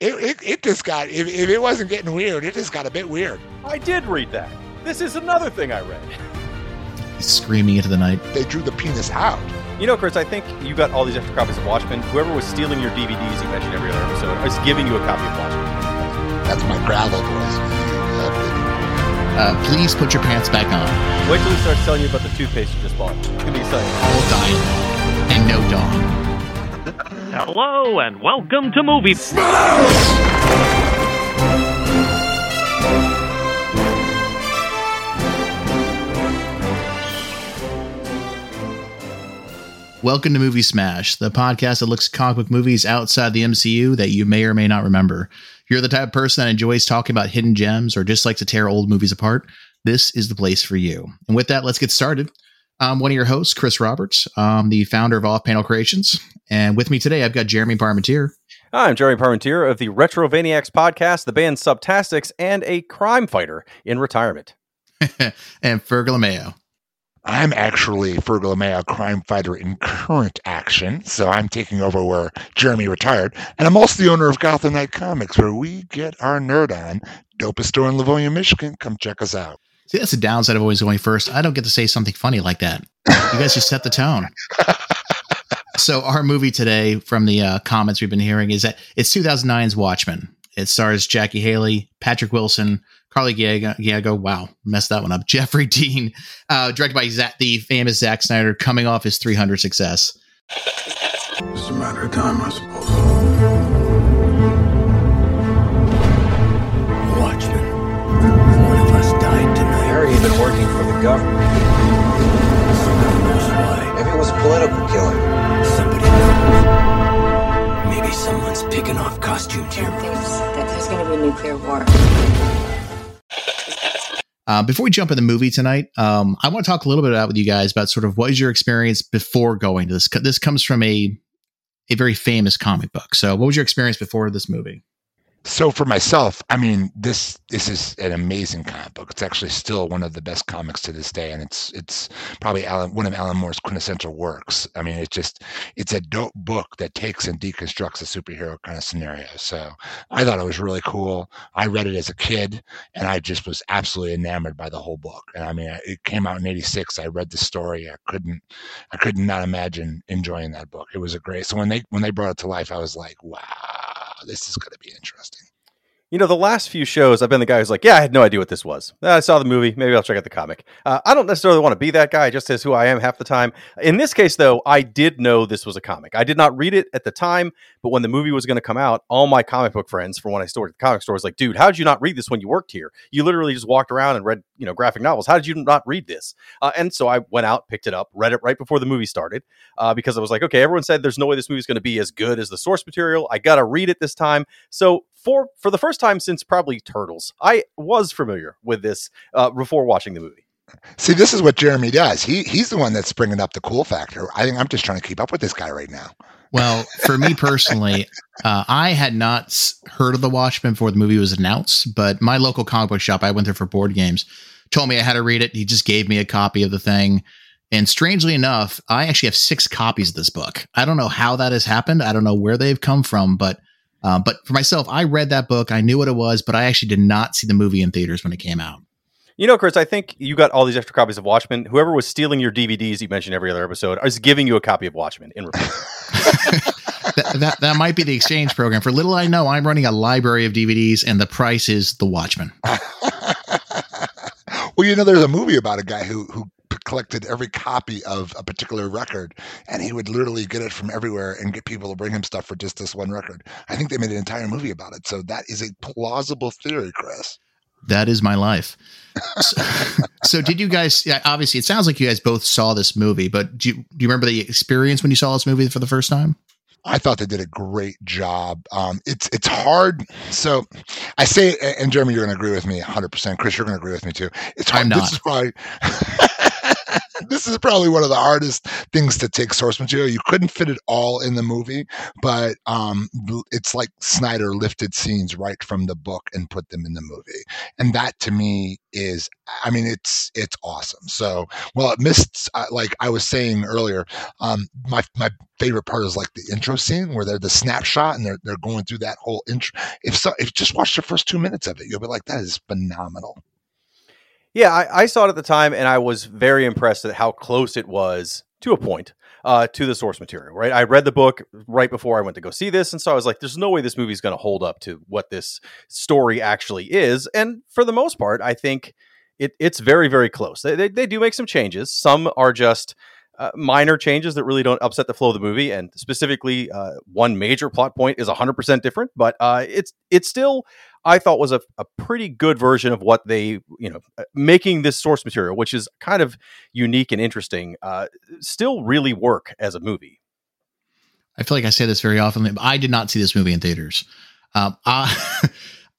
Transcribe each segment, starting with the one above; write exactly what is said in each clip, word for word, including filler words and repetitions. it, it, it just got, if, if it wasn't getting weird, it just got a bit weird. I did read that. This is another thing I read. He's screaming into the night. They drew the penis out. You know, Chris, I think you got all these extra copies of Watchmen. Whoever was stealing your D V Ds you mentioned every other episode, I was giving you a copy of Watchmen. That's my gravel voice. Uh, please put your pants back on. Wait till he starts telling you about the toothpaste you just bought. It's going to be exciting. All dialogue and no dawn. Hello and welcome to Movie Smash! Welcome to Movie Smash, the podcast that looks at comic book movies outside the M C U that you may or may not remember. You're the type of person that enjoys talking about hidden gems or just likes to tear old movies apart. This is the place for you. And with that, let's get started. I'm one of your hosts, Chris Roberts. I'm the founder of Off Panel Creations. And with me today, I've got Jeremy Parmentier. Hi, I'm Jeremy Parmentier of the Retrovaniacs podcast, the band Subtastics, and a crime fighter in retirement. And Fergal Amayo. I'm actually Fergal Amayo, crime fighter in current action, so I'm taking over where Jeremy retired, and I'm also the owner of Gotham Night Comics, where we get our nerd on. Dopest store in Livonia, Michigan. Come check us out. See, that's the downside of always going first. I don't get to say something funny like that. You guys just set the tone. So our movie today, from the uh, comments we've been hearing, is that it's two thousand nine's Watchmen. It stars Jackie Haley, Patrick Wilson, Carly Diego, wow, messed that one up. Jeffrey Dean, uh, directed by Zach, the famous Zack Snyder, coming off his three hundred success. It's a matter of time, I suppose. Watchmen, one of us died tonight. Harry had been working for the government. Someone knows why. Maybe it was a political killing. Somebody knows. Maybe someone's picking off costumed heroes. They've said that there's going to be a nuclear war. Uh, before we jump in the movie tonight, um, I want to talk a little bit about with you guys about sort of what is your experience before going to this. This comes from a a very famous comic book. So what was your experience before this movie? So for myself, I mean, this this is an amazing comic book. It's actually still one of the best comics to this day, and it's it's probably Alan, one of Alan Moore's quintessential works. I mean, it's just it's a dope book that takes and deconstructs a superhero kind of scenario. So I thought it was really cool. I read it as a kid, and I just was absolutely enamored by the whole book. And I mean, it came out in eighty-six. I read the story. I couldn't I could not imagine enjoying that book. It was a great. So when they when they brought it to life, I was like, wow. This is going to be interesting. You know, the last few shows, I've been the guy who's like, yeah, I had no idea what this was. I saw the movie. Maybe I'll check out the comic. Uh, I don't necessarily want to be that guy. It just is who I am half the time. In this case, though, I did know this was a comic. I did not read it at the time, but when the movie was going to come out, all my comic book friends from when I started at the comic store was like, dude, how did you not read this when you worked here? You literally just walked around and read, you know, graphic novels. How did you not read this? Uh, and so I went out, picked it up, read it right before the movie started uh, because I was like, okay, everyone said there's no way this movie is going to be as good as the source material. I got to read it this time. So For for the first time since probably Turtles, I was familiar with this uh, before watching the movie. See, this is what Jeremy does. He he's the one that's bringing up the cool factor. I think I'm just trying to keep up with this guy right now. Well, for me personally, uh, I had not heard of the Watchmen before the movie was announced, but my local comic book shop I went there for board games told me I had to read it. He just gave me a copy of the thing. And strangely enough, I actually have six copies of this book. I don't know how that has happened. I don't know where they've come from, but Um, but for myself, I read that book. I knew what it was, but I actually did not see the movie in theaters when it came out. You know, Chris, I think you got all these extra copies of Watchmen. Whoever was stealing your D V Ds, you mentioned every other episode, I was giving you a copy of Watchmen in return. that, that, that might be the exchange program. For little I know, I'm running a library of D V Ds, and the price is the Watchmen. Well, you know, there's a movie about a guy who who. collected every copy of a particular record, and he would literally get it from everywhere and get people to bring him stuff for just this one record. I think they made an entire movie about it. So that is a plausible theory, Chris. That is my life. So, so did you guys, yeah, obviously it sounds like you guys both saw this movie, but do you, do you remember the experience when you saw this movie for the first time? I thought they did a great job. Um, it's it's hard. So I say, and Jeremy, you're going to agree with me one hundred percent. Chris, you're going to agree with me too. It's hard. I'm not. This is probably This is probably one of the hardest things to take source material. You couldn't fit it all in the movie, but um, it's like Snyder lifted scenes right from the book and put them in the movie. And that to me is, I mean, it's it's awesome. So, well, it missed, uh, like I was saying earlier, um, my my favorite part is like the intro scene where they're the snapshot and they're they're going through that whole intro. If so, if just watch the first two minutes of it, you'll be like, that is phenomenal. Yeah, I, I saw it at the time, and I was very impressed at how close it was to a point uh, to the source material, right? I read the book right before I went to go see this, and so I was like, there's no way this movie's going to hold up to what this story actually is. And for the most part, I think it, it's very, very close. They, they, they do make some changes. Some are just uh, minor changes that really don't upset the flow of the movie, and specifically uh, one major plot point is one hundred percent different, but uh, it's it's still... I thought was a, a pretty good version of what they, you know, making this source material, which is kind of unique and interesting, uh, still really work as a movie. I feel like I say this very often. I did not see this movie in theaters. Um, I,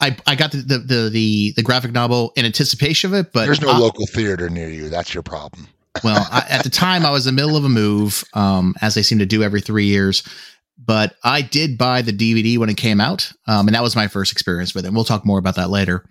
I, I got the, the, the, the, the graphic novel in anticipation of it, but there's no uh, local theater near you. That's your problem. Well, I, at the time I was in the middle of a move, um, as they seem to do every three years. But I did buy the D V D when it came out, um, and that was my first experience with it. And we'll talk more about that later.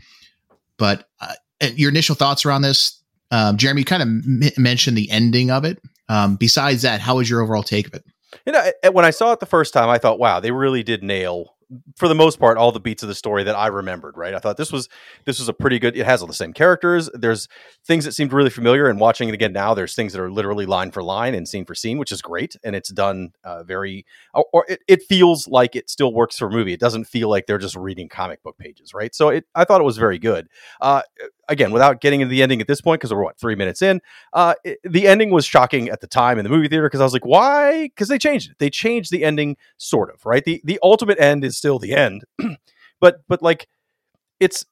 But uh, your initial thoughts around this, um, Jeremy, you kind of m- mentioned the ending of it. Um, besides that, how was your overall take of it? You know, when I saw it the first time, I thought, wow, they really did nail, for the most part, all the beats of the story that I remembered, right? I thought this was, this was a pretty good, it has all the same characters. There's things that seemed really familiar, and watching it again now, there's things that are literally line for line and scene for scene, which is great. And it's done uh, very, or it, it feels like it still works for a movie. It doesn't feel like they're just reading comic book pages, right? So it, I thought it was very good. Uh, again, without getting into the ending at this point, because we're what, three minutes in, uh, it, the ending was shocking at the time in the movie theater. Cause I was like, why? Cause they changed it. They changed the ending sort of, right? The, the ultimate end is still the end, but, but like it's,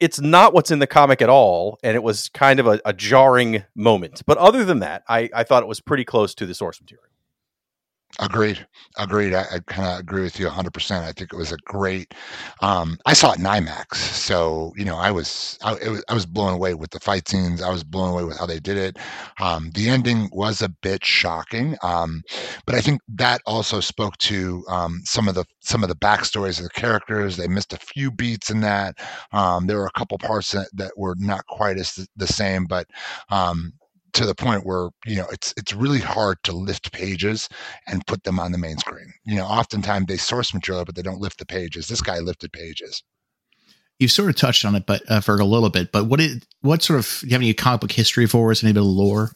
it's not what's in the comic at all. And it was kind of a, a jarring moment, but other than that, I, I thought it was pretty close to the source material. Agreed. Agreed. I, I kind of agree with you one hundred percent. I think it was a great. Um, I saw it in IMAX, so you know I was I, it was I was blown away with the fight scenes. I was blown away with how they did it. Um, the ending was a bit shocking, um, but I think that also spoke to um, some of the some of the backstories of the characters. They missed a few beats in that. Um, there were a couple parts that, that were not quite as the same, but. Um, to the point where, you know, it's, it's really hard to lift pages and put them on the main screen. You know, oftentimes they source material, but they don't lift the pages. This guy lifted pages. You've sort of touched on it, but uh, for a little bit, but what is, what sort of, do you have any comic book history for us, any bit of lore?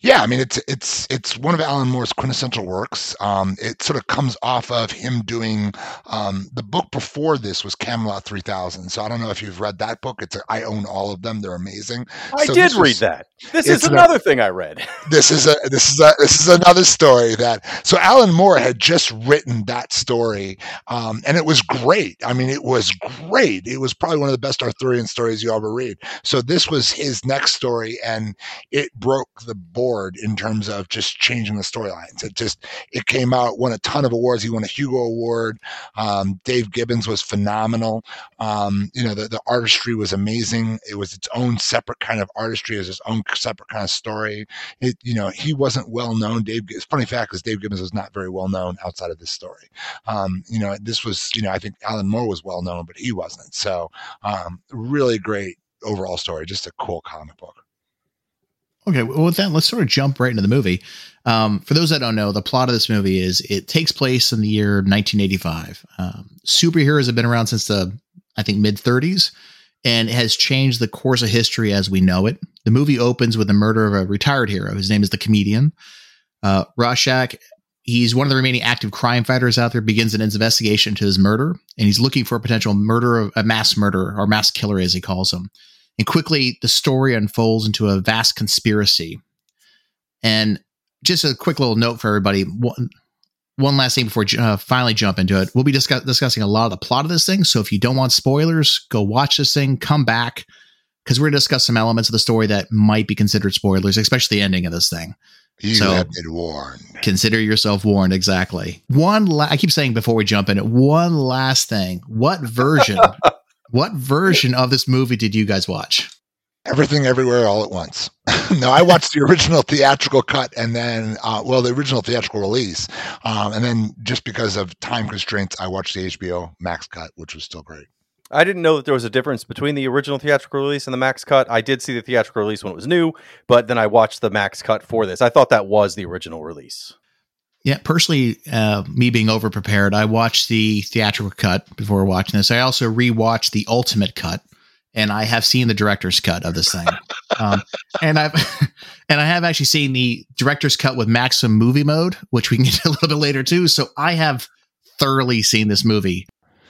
Yeah, I mean, it's it's it's one of Alan Moore's quintessential works. Um, it sort of comes off of him doing um, the book before this was Camelot three thousand. So I don't know if you've read that book. It's a, I own all of them. They're amazing. I so did read was, that. This is another a, thing I read. This is a this is a, this is another story that. So Alan Moore had just written that story, um, and it was great. I mean, it was great. It was probably one of the best Arthurian stories you ever read. So this was his next story, and it broke the board in terms of just changing the storylines. It just, it came out, won a ton of awards. He won a Hugo Award. Um, Dave Gibbons was phenomenal. Um, you know, the, the artistry was amazing. It was its own separate kind of artistry. It was its own separate kind of story. It, you know, he wasn't well known. Dave, it's funny fact is Dave Gibbons was not very well known outside of this story. Um, you know, this was, you know, I think Alan Moore was well known, but he wasn't. So um, really great overall story. Just a cool comic book. Okay, well, with that, let's sort of jump right into the movie. Um, for those that don't know, the plot of this movie is it takes place in the year nineteen eighty-five. Um, superheroes have been around since the, I think, mid-thirties, and it has changed the course of history as we know it. The movie opens with the murder of a retired hero. His name is The Comedian. Uh, Rorschach, he's one of the remaining active crime fighters out there, begins an investigation into his murder, and he's looking for a potential murderer, a mass murderer, or mass killer, as he calls him. And quickly, the story unfolds into a vast conspiracy. And just a quick little note for everybody. One, one last thing before we uh, finally jump into it. We'll be discuss- discussing a lot of the plot of this thing. So if you don't want spoilers, go watch this thing, come back, because we're going to discuss some elements of the story that might be considered spoilers, especially the ending of this thing. You so have been warned. Consider yourself warned. Exactly. One. La- I keep saying before we jump in it, one last thing. What version... What version of this movie did you guys watch? Everything Everywhere All at Once. No, I watched the original theatrical cut and then, uh, well, the original theatrical release. Um, and then just because of time constraints, I watched the H B O Max cut, which was still great. I didn't know that there was a difference between the original theatrical release and the Max cut. I did see the theatrical release when it was new, but then I watched the Max cut for this. I thought that was the original release. Yeah, personally, uh, me being overprepared, I watched the theatrical cut before watching this. I also rewatched the ultimate cut. And I have seen the director's cut of this thing, um, and I've and I have actually seen the director's cut with Maximum Movie Mode, which we can get to a little bit later too. So I have thoroughly seen this movie.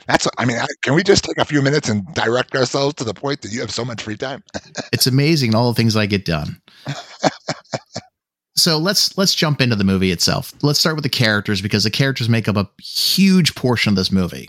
That's, I mean, can we just take a few minutes and direct ourselves to the point that you have so much free time? It's amazing all the things I get done. So let's let's jump into the movie itself. Let's start with the characters, because the characters make up a huge portion of this movie.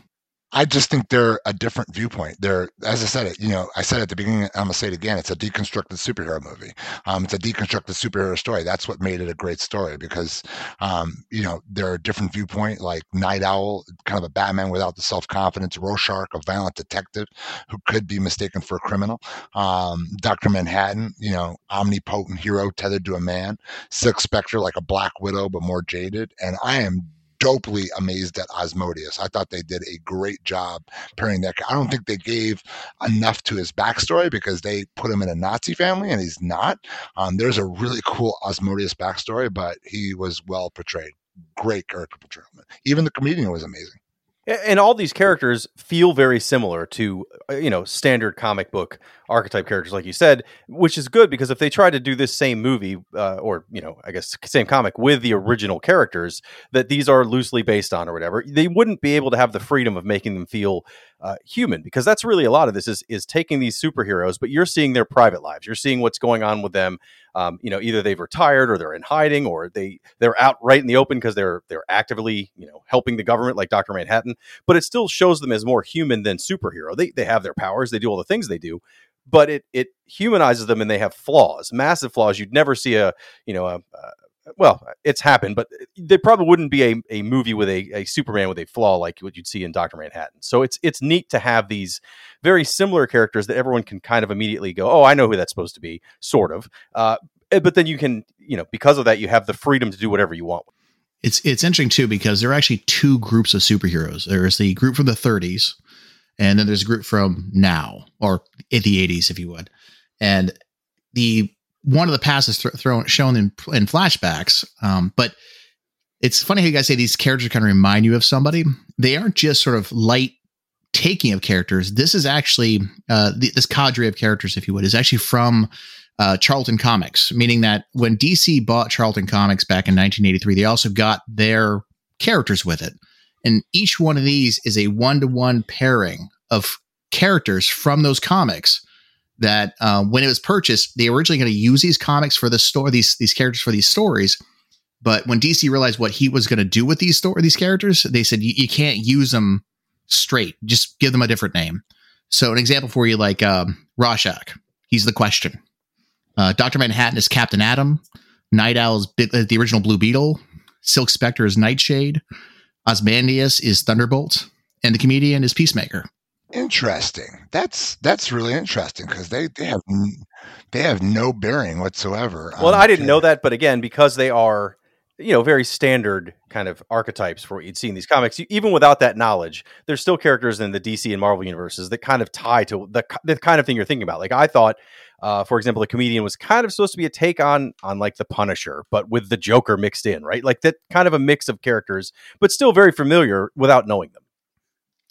I just think they're a different viewpoint. They're, as I said it, you know, I said at the beginning, I'm gonna say it again. It's a deconstructed superhero movie. Um, it's a deconstructed superhero story. That's what made it a great story, because, um, you know, they're a different viewpoint. Like Night Owl, kind of a Batman without the self-confidence. Rorschach, a violent detective who could be mistaken for a criminal. Um, Doctor Manhattan, you know, omnipotent hero tethered to a man. Silk Spectre, like a Black Widow but more jaded. And I am dopely amazed at Ozymandias. I thought they did a great job pairing that. I don't think they gave enough to his backstory, because they put him in a Nazi family and he's not. Um, there's a really cool Ozymandias backstory, but he was well portrayed. Great character portrayal. Even the Comedian was amazing. And all these characters feel very similar to, you know, standard comic book archetype characters, like you said, which is good, because if they try to do this same movie uh, or, you know, I guess same comic with the original characters that these are loosely based on or whatever, they wouldn't be able to have the freedom of making them feel uh, human, because that's really a lot of this is, is taking these superheroes, but you're seeing their private lives. You're seeing what's going on with them. Um, you know, either they've retired or they're in hiding, or they they're out right in the open because they're they're actively, you know, helping the government like Doctor Manhattan. But it still shows them as more human than superhero. They they have their powers. They do all the things they do, but it it humanizes them, and they have flaws, massive flaws. You'd never see a, you know, a, a well, it's happened, but there probably wouldn't be a, a movie with a, a Superman with a flaw like what you'd see in Doctor Manhattan. So it's it's neat to have these very similar characters that everyone can kind of immediately go, oh, I know who that's supposed to be, sort of. Uh, but then you can, you know, because of that, you have the freedom to do whatever you want. It's it's interesting, too, because there are actually two groups of superheroes. There's the group from the thirties, and then there's a group from now, or in the eighties, if you would. And the one of the passes th- thrown shown in, in flashbacks. Um, but it's funny how you guys say these characters kind of remind you of somebody. They aren't just sort of light taking of characters. This is actually uh, th- this cadre of characters, if you would, is actually from uh, Charlton Comics, meaning that when D C bought Charlton Comics back in nineteen eighty-three, they also got their characters with it. And each one of these is a one-to-one pairing of characters from those comics that uh, when it was purchased, they were originally going to use these comics for the story, these these characters for these stories. But when D C realized what he was going to do with these story, these characters, they said, you can't use them straight. Just give them a different name. So an example for you, like um, Rorschach, he's the Question. Uh, Doctor Manhattan is Captain Atom. Night Owl is Bi- the original Blue Beetle. Silk Spectre is Nightshade. Ozymandias is Thunderbolt. And the Comedian is Peacemaker. Interesting. That's that's really interesting, because they, they have they have no bearing whatsoever. Well, I didn't know that, but again, because they are, you know, very standard kind of archetypes for what you'd see in these comics. You, even without that knowledge, there's still characters in the D C and Marvel universes that kind of tie to the the kind of thing you're thinking about. Like I thought, uh, for example, the Comedian was kind of supposed to be a take on on like the Punisher, but with the Joker mixed in, right? Like that kind of a mix of characters, but still very familiar without knowing them.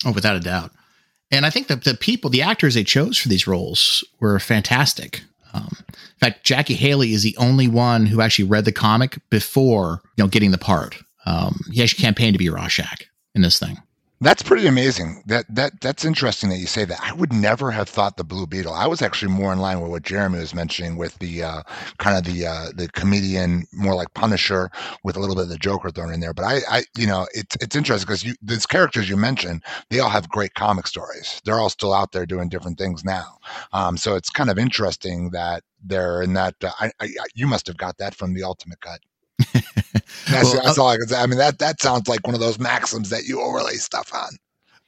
Oh, without a doubt. And I think that the people, the actors they chose for these roles were fantastic. Um, in fact, Jackie Haley is the only one who actually read the comic before, you know, getting the part. Um, he actually campaigned to be Rorschach in this thing. That's pretty amazing. That that that's interesting that you say that. I would never have thought the Blue Beetle. I was actually more in line with what Jeremy was mentioning with the uh, kind of the uh, the Comedian, more like Punisher with a little bit of the Joker thrown in there. But I, I you know, it's it's interesting because you, these characters you mentioned, they all have great comic stories. They're all still out there doing different things now. Um, so it's kind of interesting that they're in that. Uh, I, I you must have got that from the Ultimate Cut. That's, well, that's all I can say. I mean, that that sounds like one of those maxims that you overlay stuff on.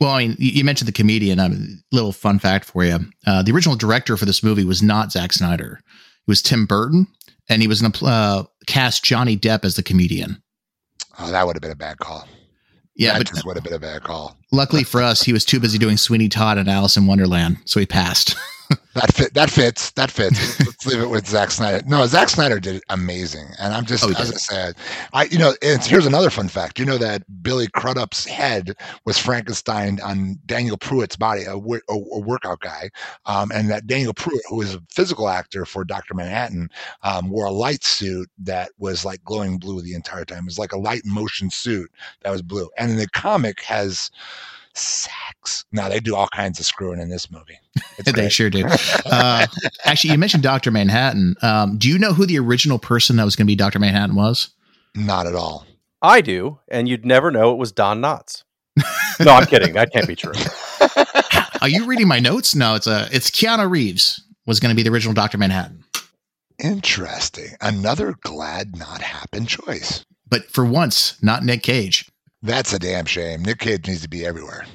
Well, I mean, you mentioned The Comedian. A little fun fact for you. Uh, the original director for this movie was not Zack Snyder. It was Tim Burton, and he was going to uh, cast Johnny Depp as the comedian. Oh, that would have been a bad call. Yeah, that but, would have been a bad call. Luckily for us, he was too busy doing Sweeney Todd and Alice in Wonderland, so he passed. That fit. That fits. That fits. Let's leave it with Zack Snyder. No, Zack Snyder did it amazing, and I'm just oh, as I said, I you know. It's, here's another fun fact. You know that Billy Crudup's head was Frankenstein on Daniel Pruitt's body, a, a, a workout guy, um, and that Daniel Pruitt, who is a physical actor for Doctor Manhattan, um, wore a light suit that was like glowing blue the entire time. It was like a light motion suit that was blue. And the comic has sex. No, they do all kinds of screwing in this movie. They sure do. Uh, actually, you mentioned Doctor Manhattan. Um, do you know who the original person that was going to be Doctor Manhattan was? Not at all. I do, and you'd never know it was Don Knotts. No, I'm kidding. That can't be true. Are you reading my notes? No, it's a. It's Keanu Reeves was going to be the original Doctor Manhattan. Interesting. Another glad not happened choice. But for once, not Nick Cage. That's a damn shame. Nick Cage needs to be everywhere.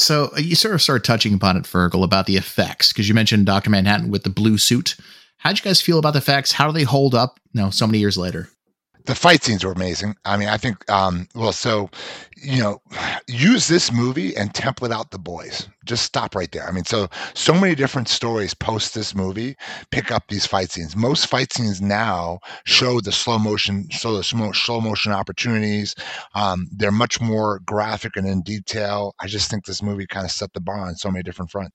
So you sort of started touching upon it, Fergal, about the effects, because you mentioned Doctor Manhattan with the blue suit. How'd you guys feel about the effects? How do they hold up, you know, so many years later? The fight scenes were amazing. I mean, I think, um, well, so, you know, use this movie and template out The Boys. Just stop right there. I mean, so, so many different stories post this movie pick up these fight scenes. Most fight scenes now show the slow motion, show the slow, slow motion opportunities. Um, they're much more graphic and in detail. I just think this movie kind of set the bar on so many different fronts.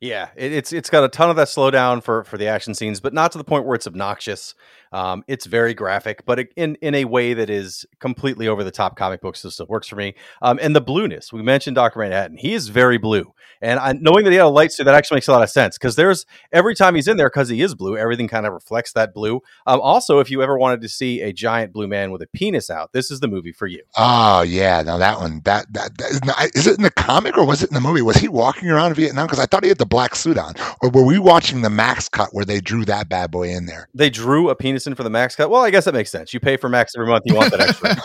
Yeah, it, it's it's got a ton of that slowdown for for the action scenes, but not to the point where it's obnoxious. Um, it's very graphic, but in in a way that is completely over the top comic books. So it still works for me. Um, and the blueness we mentioned, Doctor Manhattan, he is very blue, and I, knowing that he had a light suit, that actually makes a lot of sense because there's every time he's in there because he is blue, everything kind of reflects that blue. Um, also, if you ever wanted to see a giant blue man with a penis out, this is the movie for you. Oh yeah, now that one that that, that is, not, is it in the comic or was it in the movie? Was he walking around Vietnam? Because I thought he had the black suit on, or were we watching the Max cut where they drew that bad boy in there? They drew a penis in for the Max cut. Well, I guess that makes sense. You pay for Max every month, you want that extra.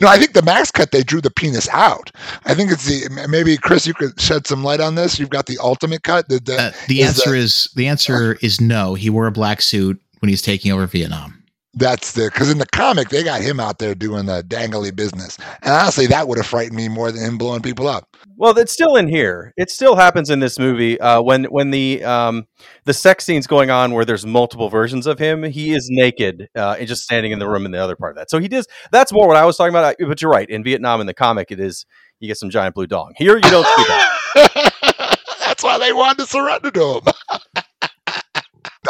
No, I think the Max cut they drew the penis out. I think it's the maybe Chris, you could shed some light on this. You've got the ultimate cut. The, the, uh, the is answer the, is the answer uh, is no. He wore a black suit when he's taking over Vietnam. That's the because in the comic they got him out there doing the dangly business, and honestly, that would have frightened me more than him blowing people up. Well, that's still in here. It still happens in this movie uh, when when the um, the sex scene's going on where there's multiple versions of him. He is naked uh, and just standing in the room in the other part of that. So he does. That's more what I was talking about. But you're right. In Vietnam, in the comic, it is you get some giant blue dong. Here, you don't see that. That's why they wanted to surrender to him.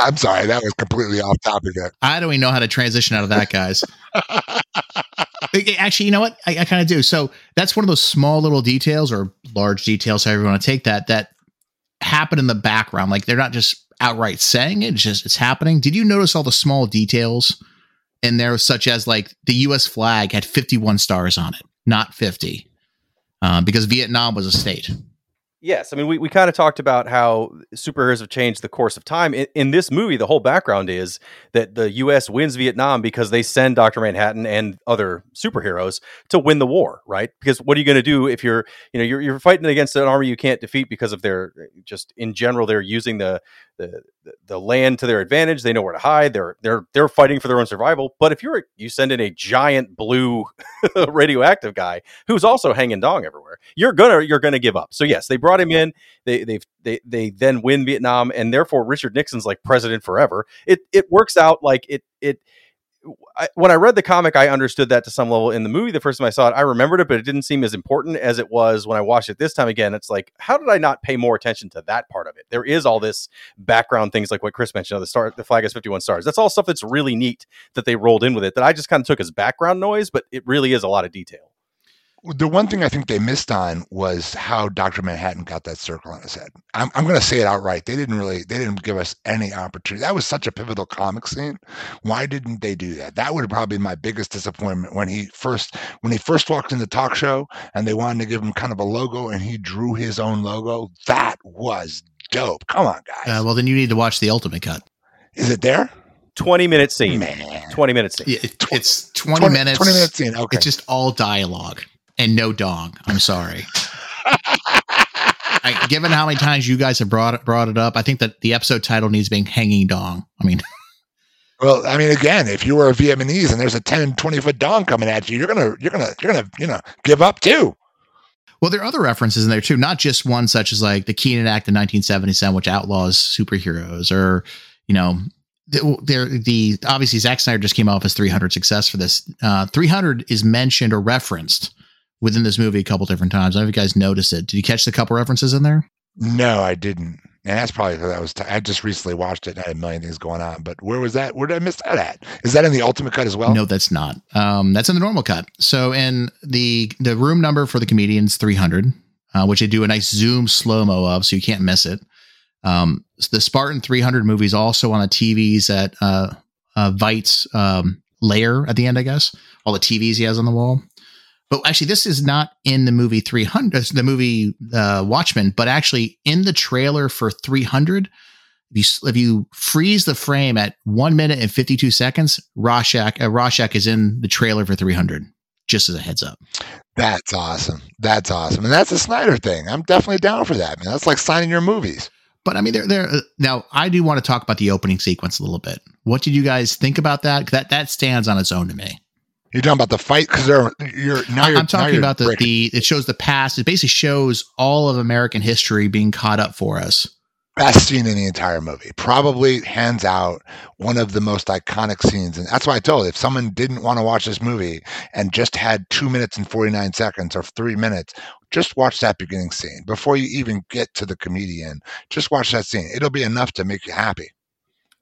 I'm sorry, that was completely off topic. I don't even know how to transition out of that, guys. Actually, you know what? I, I kind of do. So that's one of those small little details or large details, however you want to take that, that happen in the background. Like they're not just outright saying it, it's just it's happening. Did you notice all the small details in there, such as like the U S flag had fifty-one stars on it, not fifty, um, because Vietnam was a state. Yes. I mean, we, we kind of talked about how superheroes have changed the course of time. In, in this movie, the whole background is that the U S wins Vietnam because they send Doctor Manhattan and other superheroes to win the war, right? Because what are you going to do if you're, you know, you're, you're fighting against an army you can't defeat because of their just in general, they're using the, the, the land to their advantage. They know where to hide. They're, they're, they're fighting for their own survival. But if you're, you send in a giant blue radioactive guy who's also hanging dong everywhere, you're gonna, you're going to give up. So yes, they brought brought him in. They they've they they then win Vietnam, and therefore Richard Nixon's like president forever. It it works out like it it. I, when I read the comic, I understood that to some level. In the movie, the first time I saw it, I remembered it, but it didn't seem as important as it was when I watched it this time again. It's like, how did I not pay more attention to that part of it? There is all this background things like what Chris mentioned, the star, the flag has fifty-one stars. That's all stuff that's really neat that they rolled in with it that I just kind of took as background noise, but it really is a lot of detail. The one thing I think they missed on was how Doctor Manhattan got that circle on his head. I'm, I'm going to say it outright. They didn't really, they didn't give us any opportunity. That was such a pivotal comic scene. Why didn't they do that? That would have probably been my biggest disappointment when he first, when he first walked in the talk show and they wanted to give him kind of a logo and he drew his own logo. That was dope. Come on, guys. Uh, well, then you need to watch the Ultimate Cut. Is it there? twenty minute scene. Man. twenty minute scene. Yeah, it, it's twenty, twenty minutes. twenty minute scene. Okay. It's just all dialogue. And no dong. I'm sorry. I, given how many times you guys have brought it, brought it up, I think that the episode title needs being Hanging Dong. I mean, well, I mean, again, if you were a Vietnamese and there's a ten, twenty foot dong coming at you, you're going to, you're going to, you're going to, you know, give up too. Well, there are other references in there too, not just one such as like the Keenan Act in nineteen seventy-seven, which outlaws superheroes, or, you know, there, the, obviously Zack Snyder just came off his three hundred success for this. Uh, three hundred is mentioned or referenced within this movie a couple different times. I don't know if you guys noticed it. Did you catch the couple references in there? No, I didn't. And that's probably because I was, t- I just recently watched it and I had a million things going on, but where was that? Where did I miss that at? Is that in the ultimate cut as well? No, that's not. Um, that's in the normal cut. So in the, the room number for the comedians, three hundred, uh, which they do a nice zoom slow-mo of, so you can't miss it. Um, the Spartan three hundred movie is also on the T Vs at, uh, uh, Veidt's, um, lair at the end, I guess, all the T Vs he has on the wall. But actually, this is not in the movie three hundred, the movie uh, Watchmen, but actually in the trailer for three hundred, if you, if you freeze the frame at one minute and fifty-two seconds, Rorschach, uh, Rorschach is in the trailer for three hundred, just as a heads up. That's awesome. That's awesome. And that's a Snyder thing. I'm definitely down for that, man. That's like signing your movies. But I mean, they're, they're, uh, now I do want to talk about the opening sequence a little bit. What did you guys think about that? That, that stands on its own to me. You're talking about the fight because they're you're now you're, I'm talking now you're about the, the it shows the past. It basically shows all of American history being caught up for us. Best scene in the entire movie, probably hands out one of the most iconic scenes, and that's why I told you, if someone didn't want to watch this movie and just had two minutes and forty-nine seconds or three minutes, just watch that beginning scene before you even get to the comedian. Just watch that scene; it'll be enough to make you happy.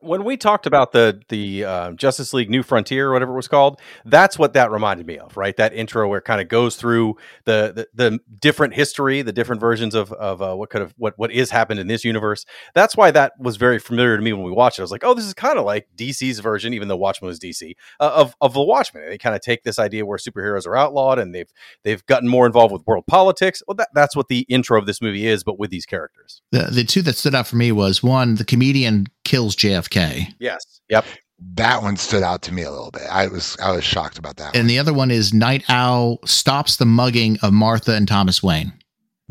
When we talked about the the uh, Justice League New Frontier or whatever it was called, that's what that reminded me of, right? That intro where it kind of goes through the, the the different history, the different versions of of uh, what could have what what is happened in this universe. That's why that was very familiar to me when we watched it. I was like, oh, this is kind of like D C's version, even though Watchmen was D C, uh, of of the Watchmen. They kind of take this idea where superheroes are outlawed and they've they've gotten more involved with world politics. Well, that, that's what the intro of this movie is, but with these characters. The the two that stood out for me was one, the comedian kills J F K. Yes. Yep. That one stood out to me a little bit. I was I was shocked about that. And one. The other one is Night Owl stops the mugging of Martha and Thomas Wayne.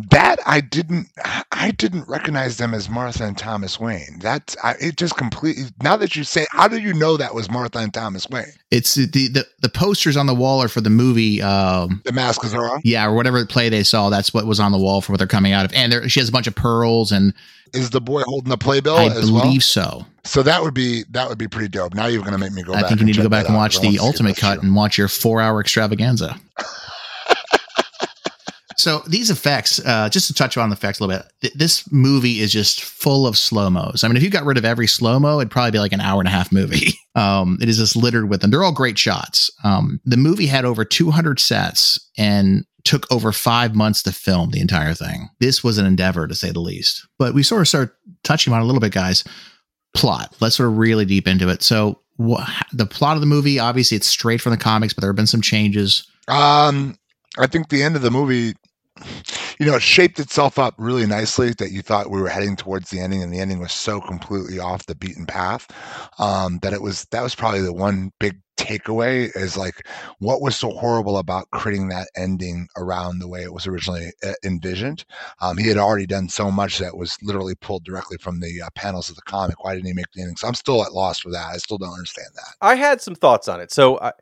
That I didn't I didn't recognize them as Martha and Thomas Wayne. That's I, it just completely. Now that you say, how do you know that was Martha and Thomas Wayne? It's the the, the posters on the wall are for the movie. Um, the Mask is wrong. Yeah, or whatever play they saw. That's what was on the wall for what they're coming out of. And there, she has a bunch of pearls and. Is the boy holding the playbill? I as believe well? so. So that would be that would be pretty dope. Now you're going to make me go. I back think you need to go back and watch the ultimate cut and watch your four hour extravaganza. So these effects, uh, just to touch on the effects a little bit, th- this movie is just full of slow-mos. I mean, if you got rid of every slow-mo, it'd probably be like an hour and a half movie. Um, it is just littered with them. They're all great shots. Um, the movie had over two hundred sets and took over five months to film the entire thing. This was an endeavor, to say the least. But we sort of start touching on it a little bit, guys. Plot. Let's sort of really deep into it. So wh- the plot of the movie, obviously, it's straight from the comics, but there have been some changes. Um, I think the end of the movie... You know, it shaped itself up really nicely that you thought we were heading towards the ending, and the ending was so completely off the beaten path um, that it was that was probably the one big takeaway is like what was so horrible about creating that ending around the way it was originally envisioned. Um, he had already done so much that was literally pulled directly from the uh, panels of the comic. Why didn't he make the ending? So I'm still at loss for that. I still don't understand that. I had some thoughts on it. So I.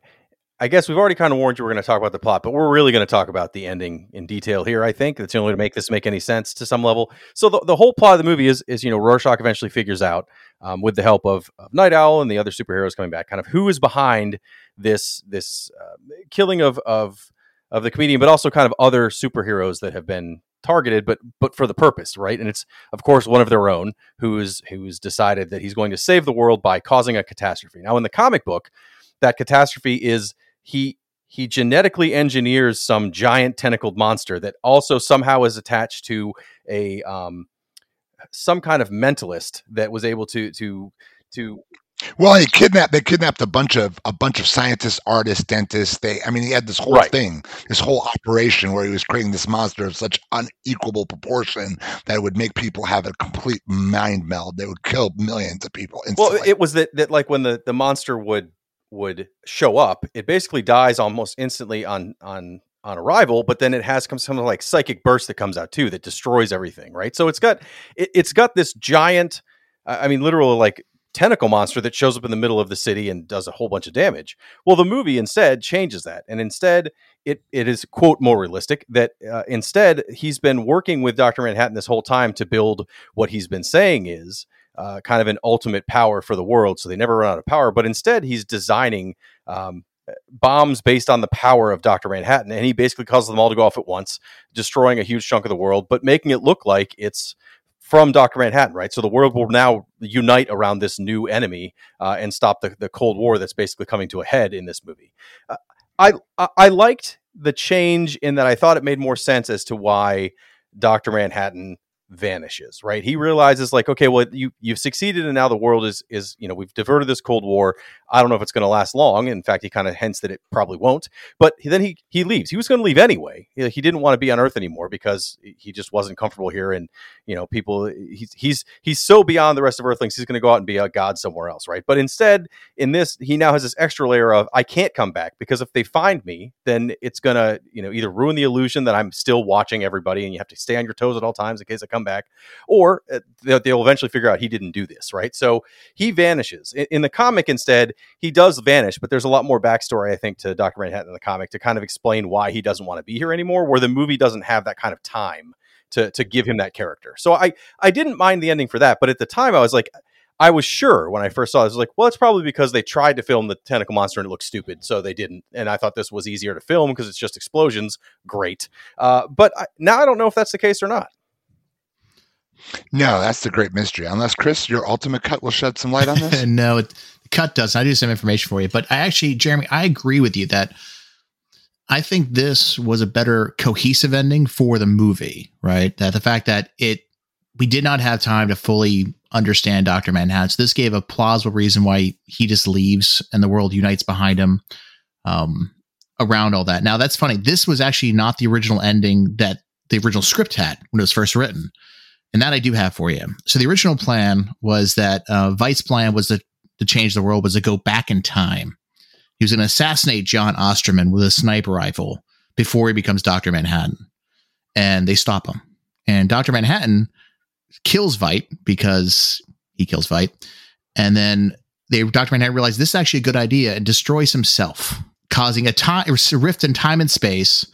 I guess we've already kind of warned you we're going to talk about the plot, but we're really going to talk about the ending in detail here, I think. That's the only way to make this make any sense to some level. So the, the whole plot of the movie is, is you know, Rorschach eventually figures out, um, with the help of, of Night Owl and the other superheroes coming back, kind of who is behind this this uh, killing of, of of the comedian, but also kind of other superheroes that have been targeted, but but for the purpose, right? And it's, of course, one of their own who's who's decided that he's going to save the world by causing a catastrophe. Now, in the comic book, that catastrophe is... He he genetically engineers some giant tentacled monster that also somehow is attached to a um, some kind of mentalist that was able to to to. Well, he kidnapped. They kidnapped a bunch of a bunch of scientists, artists, dentists. They, I mean, he had this whole right. thing, this whole operation where he was creating this monster of such unequal proportion that it would make people have a complete mind meld. They would kill millions of people. Instantly. Well, it was that that like when the, the monster would. would show up, it basically dies almost instantly on on on arrival, but then it has come something like Psychic Burst that comes out too, that destroys everything. Right. So it's got, it, it's got this giant, I mean, literally like tentacle monster that shows up in the middle of the city and does a whole bunch of damage. Well, the movie instead changes that. And instead it, it is quote more realistic that uh, instead he's been working with Doctor Manhattan this whole time to build what he's been saying is uh, kind of an ultimate power for the world. So they never run out of power, but instead he's designing, um, bombs based on the power of Doctor Manhattan, and he basically causes them all to go off at once, destroying a huge chunk of the world, but making it look like it's from Doctor Manhattan, right? So the world will now unite around this new enemy uh, and stop the, the Cold War that's basically coming to a head in this movie. Uh, I, I I liked the change in that I thought it made more sense as to why Doctor Manhattan vanishes, right? He realizes like, okay, well, you you've succeeded, and now the world is is you know, we've diverted this Cold War. I don't know if it's going to last long. In fact, he kind of hints that it probably won't. But then he he leaves. He was going to leave anyway. He, he didn't want to be on Earth anymore because he just wasn't comfortable here. And you know, people he's he's he's so beyond the rest of Earthlings. He's going to go out and be a god somewhere else, right? But instead, in this, he now has this extra layer of I can't come back because if they find me, then it's going to you know either ruin the illusion that I'm still watching everybody, and you have to stay on your toes at all times in case I come back, or they'll eventually figure out he didn't do this, right? So he vanishes. In the comic, instead, he does vanish, but there's a lot more backstory, I think, to Doctor Manhattan in the comic to kind of explain why he doesn't want to be here anymore, where the movie doesn't have that kind of time to to give him that character. So I I didn't mind the ending for that, but at the time I was like, I was sure when I first saw it, I was like, well, it's probably because they tried to film the tentacle monster and it looked stupid, so they didn't. And I thought this was easier to film because it's just explosions. Great. Uh, but I, now I don't know if that's the case or not. No, that's the great mystery. Unless, Chris, your ultimate cut will shed some light on this? No, it, the cut doesn't. I do some information for you. But I actually, Jeremy, I agree with you that I think this was a better cohesive ending for the movie, right? That the fact that it we did not have time to fully understand Doctor Manhattan. So this gave a plausible reason why he just leaves and the world unites behind him um, around all that. Now, that's funny. This was actually not the original ending that the original script had when it was first written. And that I do have for you. So the original plan was that uh, Veidt's plan was to, to change the world, was to go back in time. He was going to assassinate John Osterman with a sniper rifle before he becomes Doctor Manhattan. And they stop him. And Doctor Manhattan kills Veidt because he kills Veidt. And then they Doctor Manhattan realized this is actually a good idea and destroys himself, causing a, time, a rift in time and space.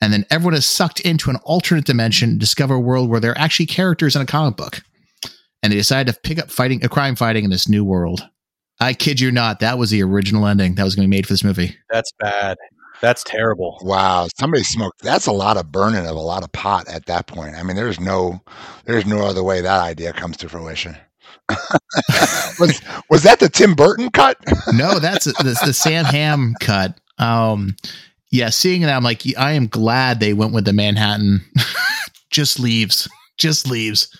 And then everyone is sucked into an alternate dimension, discover a world where they're actually characters in a comic book. And they decide to pick up fighting, a crime fighting in this new world. I kid you not. That was the original ending that was going to be made for this movie. That's bad. That's terrible. Wow. Somebody smoked. That's a lot of burning of a lot of pot at that point. I mean, there's no, there's no other way that idea comes to fruition. was, was that the Tim Burton cut? No, that's a, the, the Sam Hamm cut. Um, Yeah, seeing that, I'm like, I am glad they went with the Manhattan. just leaves, just leaves.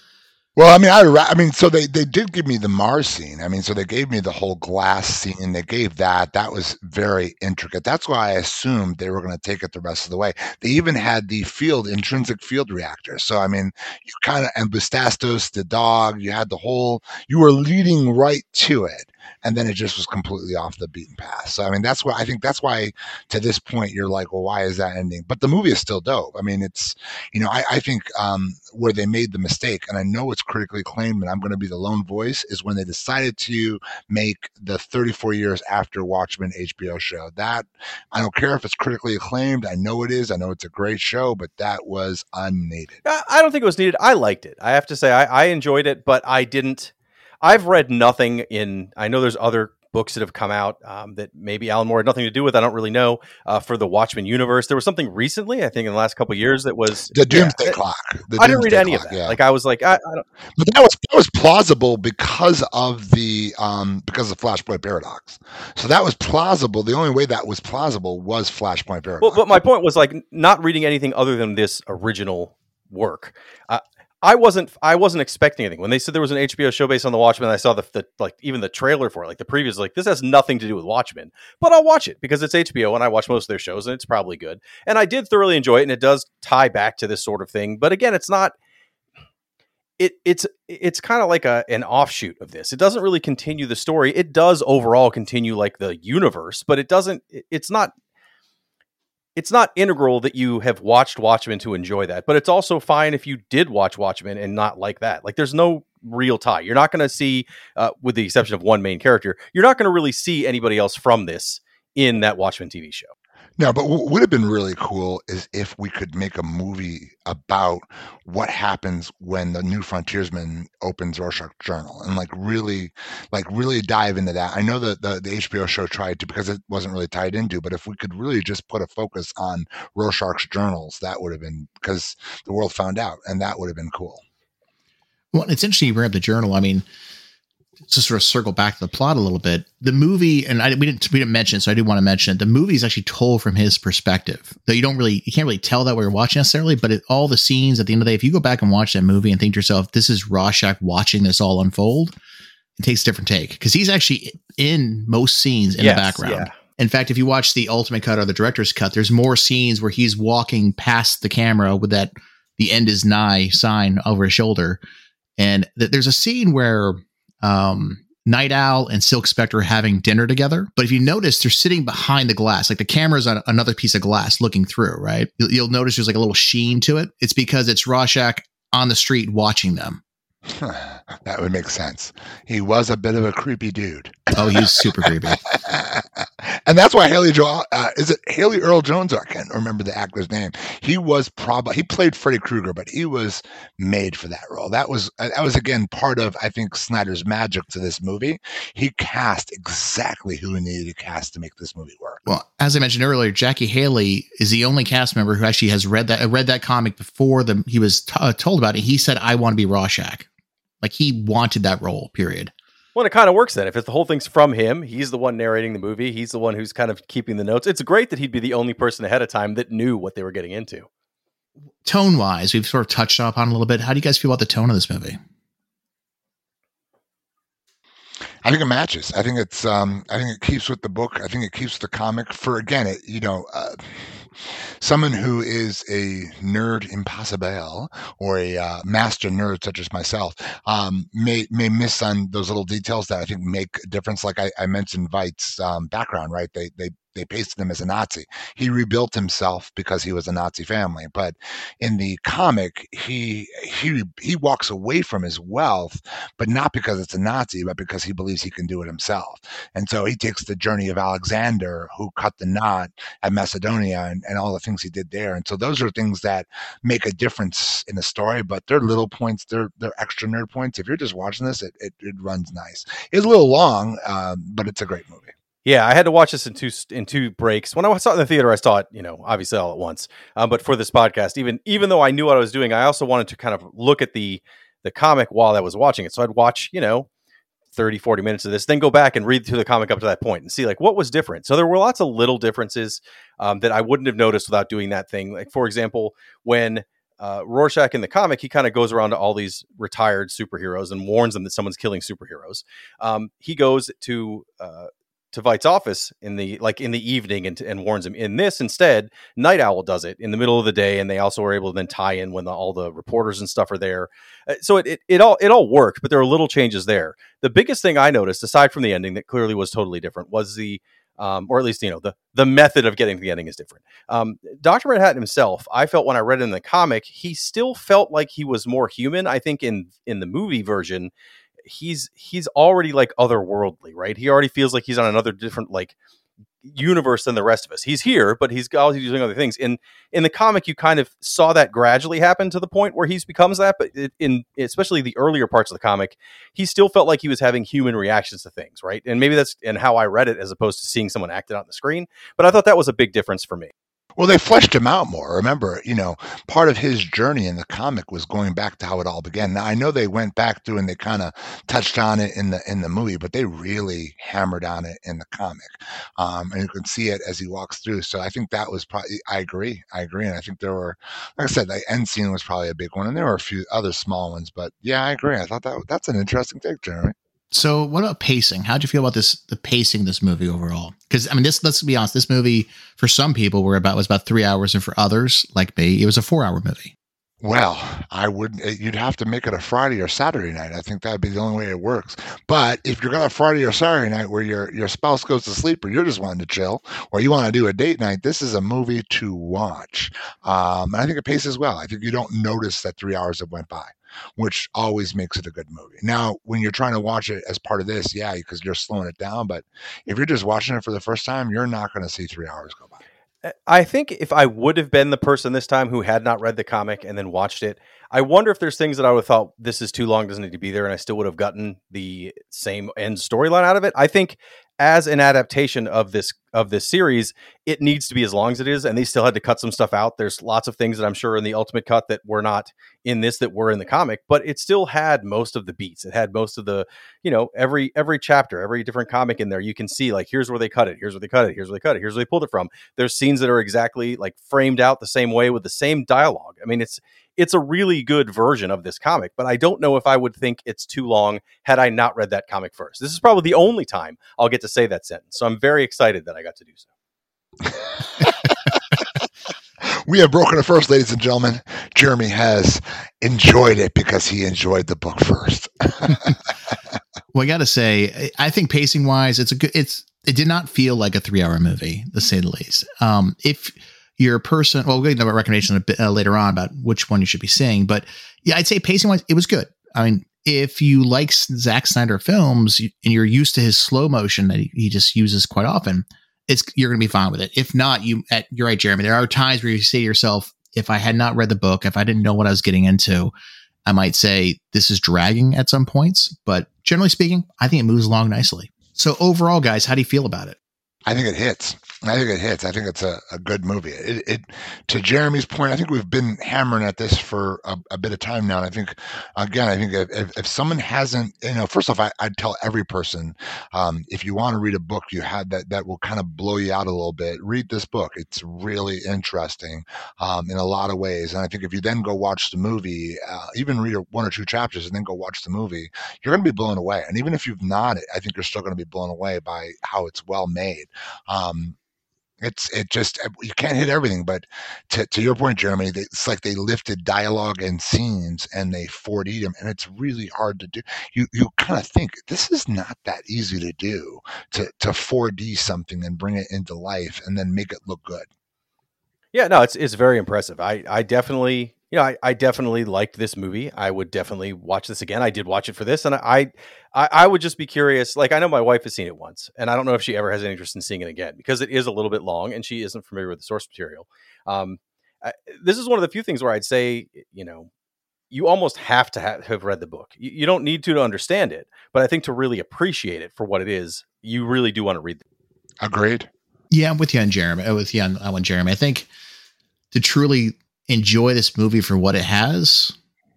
Well, I mean, I, I mean, so they, they did give me the Mars scene. I mean, so they gave me the whole glass scene. They gave that. That was very intricate. That's why I assumed they were going to take it the rest of the way. They even had the field, intrinsic field reactor. So, I mean, you kind of, and Bastastos, the dog, you had the whole, you were leading right to it. And then it just was completely off the beaten path. So, I mean, that's why I think that's why to this point you're like, well, why is that ending? But the movie is still dope. I mean, it's, you know, I, I think um, where they made the mistake, and I know it's critically acclaimed and I'm going to be the lone voice, is when they decided to make the thirty-four years after Watchmen H B O show. That, I don't care if it's critically acclaimed. I know it is. I know it's a great show, but that was unneeded. I don't think it was needed. I liked it. I have to say, I, I enjoyed it, but I didn't. I've read nothing in, I know there's other books that have come out um, that maybe Alan Moore had nothing to do with. I don't really know uh, for the Watchmen universe. There was something recently, I think in the last couple of years that was the Doomsday yeah, Clock. The I didn't Doomsday read any Clock, of that. Yeah. Like I was like, I, I don't. But that was, that was plausible because of the, um, because of the Flashpoint Paradox. So that was plausible. The only way that was plausible was Flashpoint Paradox. Well, but my point was like not reading anything other than this original work. Uh, I wasn't. I wasn't expecting anything when they said there was an H B O show based on the Watchmen. I saw the, the like even the trailer for it, like the previews. Like this has nothing to do with Watchmen, but I'll watch it because it's H B O and I watch most of their shows and it's probably good. And I did thoroughly enjoy it, and it does tie back to this sort of thing. But again, it's not. It it's it's kind of like a an offshoot of this. It doesn't really continue the story. It does overall continue like the universe, but it doesn't. It's not. it's not integral that you have watched Watchmen to enjoy that, but it's also fine if you did watch Watchmen and not like that. Like, there's no real tie. You're not going to see, uh, with the exception of one main character, you're not going to really see anybody else from this in that Watchmen T V show. No, but what would have been really cool is if we could make a movie about what happens when the New Frontiersman opens Rorschach Journal, and like really, like really dive into that. I know that the, the H B O show tried to, because it wasn't really tied into, but if we could really just put a focus on Rorschach's journals, that would have been, because the world found out, and that would have been cool. Well, it's interesting you bring up the journal. I mean, to sort of circle back to the plot a little bit, the movie, and I, we didn't we didn't mention it, so I do want to mention it. The movie is actually told from his perspective, though you don't really, you can't really tell that while you're watching necessarily. But it, all the scenes at the end of the day, if you go back and watch that movie and think to yourself, "This is Rorschach watching this all unfold," it takes a different take, because he's actually in most scenes in yes, the background. Yeah. In fact, if you watch the ultimate cut or the director's cut, there's more scenes where he's walking past the camera with that "the end is nigh" sign over his shoulder, and th- there's a scene where. Um, Night Owl and Silk Spectre are having dinner together. But if you notice, they're sitting behind the glass. Like, the camera's on another piece of glass looking through, right? You'll, you'll notice there's like a little sheen to it. It's because it's Rorschach on the street watching them. Huh, that would make sense. He was a bit of a creepy dude. Oh, he's super creepy. And that's why Haley Joel, uh, is it Haley Earl Jones? I can't remember the actor's name. He was probably, he played Freddy Krueger, but he was made for that role. That was, that was again, part of, I think, Snyder's magic to this movie. He cast exactly who he needed to cast to make this movie work. Well, as I mentioned earlier, Jackie Haley is the only cast member who actually has read that, read that comic before the, he was t- uh, told about it. He said, "I want to be Rorschach." Like, he wanted that role, period. Well, it kind of works then. If it's the whole thing's from him, he's the one narrating the movie. He's the one who's kind of keeping the notes. It's great that he'd be the only person ahead of time that knew what they were getting into. Tone-wise, we've sort of touched up on a little bit. How do you guys feel about the tone of this movie? I think it matches. I think it's. Um, I think it keeps with the book. I think it keeps the comic. For again, it, you know. Uh, Someone who is a nerd impossible, or a uh, master nerd such as myself, um, may may miss on those little details that I think make a difference. Like I, I mentioned, Veidt's um, background, right? They they they pasted him as a Nazi. He rebuilt himself because he was a Nazi family. But in the comic, he he he walks away from his wealth, but not because it's a Nazi, but because he believes he can do it himself. And so he takes the journey of Alexander, who cut the knot at Macedonia, and and all the things he did there. And so those are things that make a difference in the story, but they're little points. They're, they're extra nerd points. If you're just watching this, it, it, it runs nice. It's a little long, uh, but it's a great movie. Yeah. I had to watch this in two, in two breaks. When I saw it in the theater, I saw it, you know, obviously all at once. Um, but for this podcast, even, even though I knew what I was doing, I also wanted to kind of look at the, the comic while I was watching it. So I'd watch, you know, thirty, forty minutes of this, then go back and read through the comic up to that point and see like what was different. So there were lots of little differences um, that I wouldn't have noticed without doing that thing. Like, for example, when uh, Rorschach in the comic, he kind of goes around to all these retired superheroes and warns them that someone's killing superheroes. Um, he goes to uh, to Veidt's office in the like in the evening and, and warns him. In this, instead, Night Owl does it in the middle of the day, and they also were able to then tie in when the, all the reporters and stuff are there. Uh, so it, it it all it all worked, but there are little changes there. The biggest thing I noticed, aside from the ending that clearly was totally different, was the um, or at least you know the the method of getting to the ending is different. Um, Doctor Manhattan himself, I felt when I read it in the comic, he still felt like he was more human. I think in in the movie version, he's he's already like otherworldly, right? He already feels like he's on another different like universe than the rest of us. He's here, but he's always doing other things. In in the comic, you kind of saw that gradually happen to the point where he's becomes that. But it, in especially the earlier parts of the comic, he still felt like he was having human reactions to things, right? And maybe that's and how I read it as opposed to seeing someone acted out on the screen. But I thought that was a big difference for me. Well, they fleshed him out more. Remember, you know, part of his journey in the comic was going back to how it all began. Now, I know they went back to and they kind of touched on it in the in the movie, but they really hammered on it in the comic. Um, and you can see it as he walks through. So I think that was probably, I agree. I agree. And I think there were, like I said, the end scene was probably a big one. And there were a few other small ones. But yeah, I agree. I thought that that's an interesting take, Jeremy. So what about pacing? How'd you feel about this, the pacing of this movie overall? Because, I mean, this, let's be honest, this movie for some people were about was about three hours, and for others, like me, it was a four hour movie. Well, I would. You'd have to make it a Friday or Saturday night. I think that'd be the only way it works. But if you're going to Friday or Saturday night where your your spouse goes to sleep, or you're just wanting to chill, or you want to do a date night, this is a movie to watch. Um, and I think it pays as well. I think you don't notice that three hours have went by, which always makes it a good movie. Now, when you're trying to watch it as part of this, yeah, because you're slowing it down. But if you're just watching it for the first time, you're not going to see three hours go by. I think if I would have been the person this time who had not read the comic and then watched it, I wonder if there's things that I would have thought, this is too long, doesn't need to be there, and I still would have gotten the same end storyline out of it. I think as an adaptation of this of this series, it needs to be as long as it is, and they still had to cut some stuff out. There's lots of things that I'm sure in the Ultimate Cut that were not in this that were in the comic, but it still had most of the beats. It had most of the, you know, every every chapter, every different comic in there, you can see like, here's where they cut it, here's where they cut it, here's where they cut it, here's where they pulled it from. There's scenes that are exactly like framed out the same way with the same dialogue. I mean, it's it's a really good version of this comic, but I don't know if I would think it's too long had I not read that comic first. This is probably the only time I'll get to say that sentence, so I'm very excited that I got to do so. We have broken it first, ladies and gentlemen. Jeremy has enjoyed it because he enjoyed the book first. Well, I got to say, I think pacing wise, it's a good, it's, it did not feel like a three hour movie, to say the least. Um, if you're a person, well, we'll get into a recommendation a bit, uh, later on about which one you should be seeing, but yeah, I'd say pacing wise, it was good. I mean, if you like Zack Snyder films and you're used to his slow motion that he, he just uses quite often, it's, you're going to be fine with it. If not, you, at, you're right, Jeremy. There are times where you say to yourself, if I had not read the book, if I didn't know what I was getting into, I might say this is dragging at some points. But generally speaking, I think it moves along nicely. So overall, guys, how do you feel about it? I think it hits. I think it hits. I think it's a, a good movie. It, it, to Jeremy's point, I think we've been hammering at this for a, a bit of time now. And I think, again, I think if, if someone hasn't, you know, first off, I, I'd tell every person, um, if you want to read a book you had that, that will kind of blow you out a little bit, read this book. It's really interesting um, in a lot of ways. And I think if you then go watch the movie, uh, even read one or two chapters and then go watch the movie, you're going to be blown away. And even if you've not, I think you're still going to be blown away by how it's well made. Um, It's it just, you can't hit everything, but to, to your point, Jeremy, they, it's like they lifted dialogue and scenes and they four D'd them, and it's really hard to do. You you kind of think this is not that easy to do, to to four D something and bring it into life and then make it look good. Yeah, no, it's it's very impressive. I I definitely. You know, I, I definitely liked this movie. I would definitely watch this again. I did watch it for this, and I, I, I would just be curious. Like, I know my wife has seen it once, and I don't know if she ever has any interest in seeing it again because it is a little bit long, and she isn't familiar with the source material. Um, I, this is one of the few things where I'd say, you know, you almost have to have, have read the book. You, you don't need to to understand it, but I think to really appreciate it for what it is, you really do want to read. Agreed. Yeah, I'm with you on Jeremy. I'm with you on that one, Jeremy. I think to truly enjoy this movie for what it has,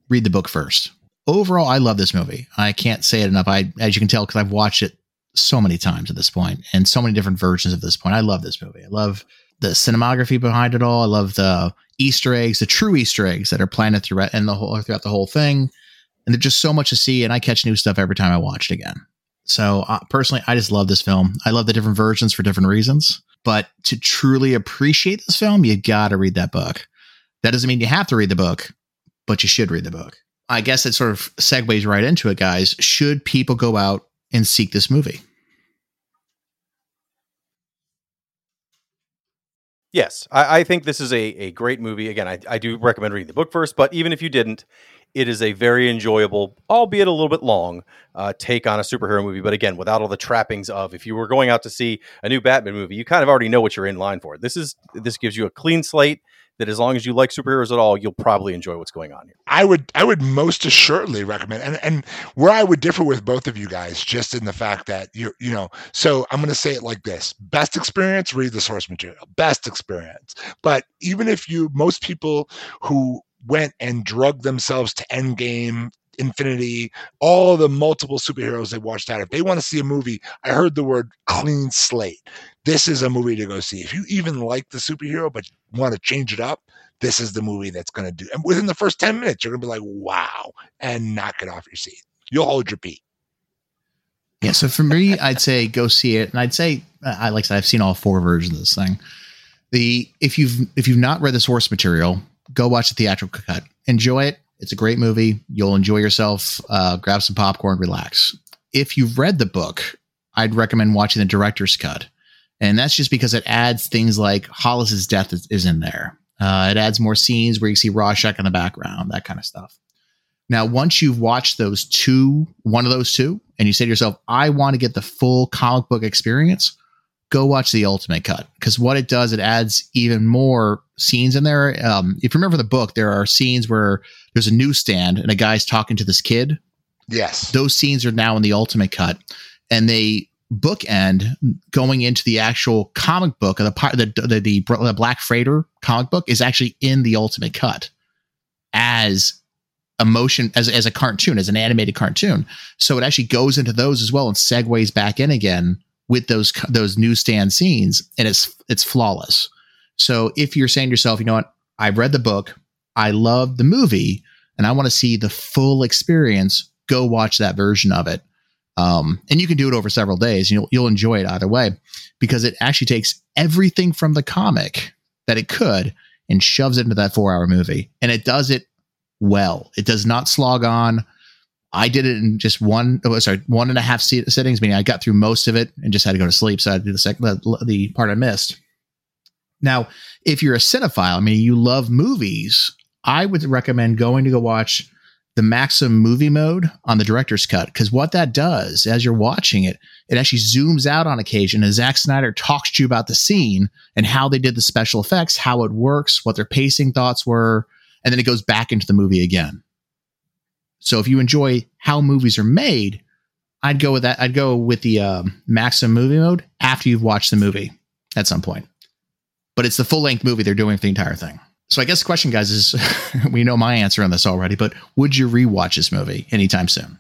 read the book first. Overall, I love this movie. I can't say it enough. I, as you can tell, because I've watched it so many times at this point and so many different versions at this point. I love this movie. I love the cinematography behind it all. I love the Easter eggs, the true Easter eggs that are planted throughout and the whole throughout the whole thing. And there's just so much to see, and I catch new stuff every time I watch it again. So uh, personally, I just love this film. I love the different versions for different reasons, but to truly appreciate this film, you got to read that book. That doesn't mean you have to read the book, but you should read the book. I guess it sort of segues right into it, guys. Should people go out and seek this movie? Yes, I, I think this is a, a great movie. Again, I, I do recommend reading the book first, but even if you didn't, it is a very enjoyable, albeit a little bit long, uh, take on a superhero movie. But again, without all the trappings of, if you were going out to see a new Batman movie, you kind of already know what you're in line for. This is this gives you a clean slate that as long as you like superheroes at all, you'll probably enjoy what's going on here. I would, I would most assuredly recommend, and, and where I would differ with both of you guys, just in the fact that you, you know, so I'm going to say it like this: best experience, read the source material. Best experience. But even if you, most people who went and drugged themselves to Endgame, Infinity, all the multiple superheroes they watched out, if they want to see a movie, I heard the word clean slate. This is a movie to go see. If you even like the superhero but want to change it up, this is the movie that's going to do. And within the first ten minutes, you're going to be like, wow, and knock it off your seat. You'll hold your beat. Yeah, so for me, I'd say go see it. And I'd say, I like I said, I've seen all four versions of this thing. The if you've if you've not read the source material, go watch the theatrical cut. enjoy it. It's a great movie. You'll enjoy yourself. Uh, grab some popcorn, relax. If you've read the book, I'd recommend watching the director's cut. And that's just because it adds things like Hollis's death is, is in there. Uh, it adds more scenes where you see Rorschach in the background, that kind of stuff. Now, once you've watched those two, one of those two, and you say to yourself, I want to get the full comic book experience, go watch the ultimate cut. Because what it does, it adds even more scenes in there. Um, if you remember the book, there are scenes where there's a newsstand and a guy's talking to this kid. Yes. Those scenes are now in the ultimate cut. And they bookend going into the actual comic book. Of the, the, the, the, the Black Freighter comic book is actually in the ultimate cut as a motion, as, as a cartoon, as an animated cartoon. So it actually goes into those as well and segues back in again with those those newsstand scenes. And it's it's flawless. So if you're saying to yourself, you know what, I've read the book, I love the movie, and I want to see the full experience, go watch that version of it. Um, and you can do it over several days. You'll, you'll enjoy it either way, because it actually takes everything from the comic that it could and shoves it into that four hour movie. And it does it well. It does not slog on. I did it in just one, oh, sorry, one and a half sittings, meaning I got through most of it and just had to go to sleep. So I did the second, the, the part I missed. Now, if you're a cinephile, I mean, you love movies, I would recommend going to go watch the Maxim movie mode on the director's cut, because what that does as you're watching it, it actually zooms out on occasion as Zack Snyder talks to you about the scene and how they did the special effects, how it works, what their pacing thoughts were, and then it goes back into the movie again. So if you enjoy how movies are made, I'd go with that. I'd go with the um, Maxim movie mode after you've watched the movie at some point. But it's the full length movie they're doing for the entire thing. So I guess the question, guys, is we know my answer on this already, but would you rewatch this movie anytime soon?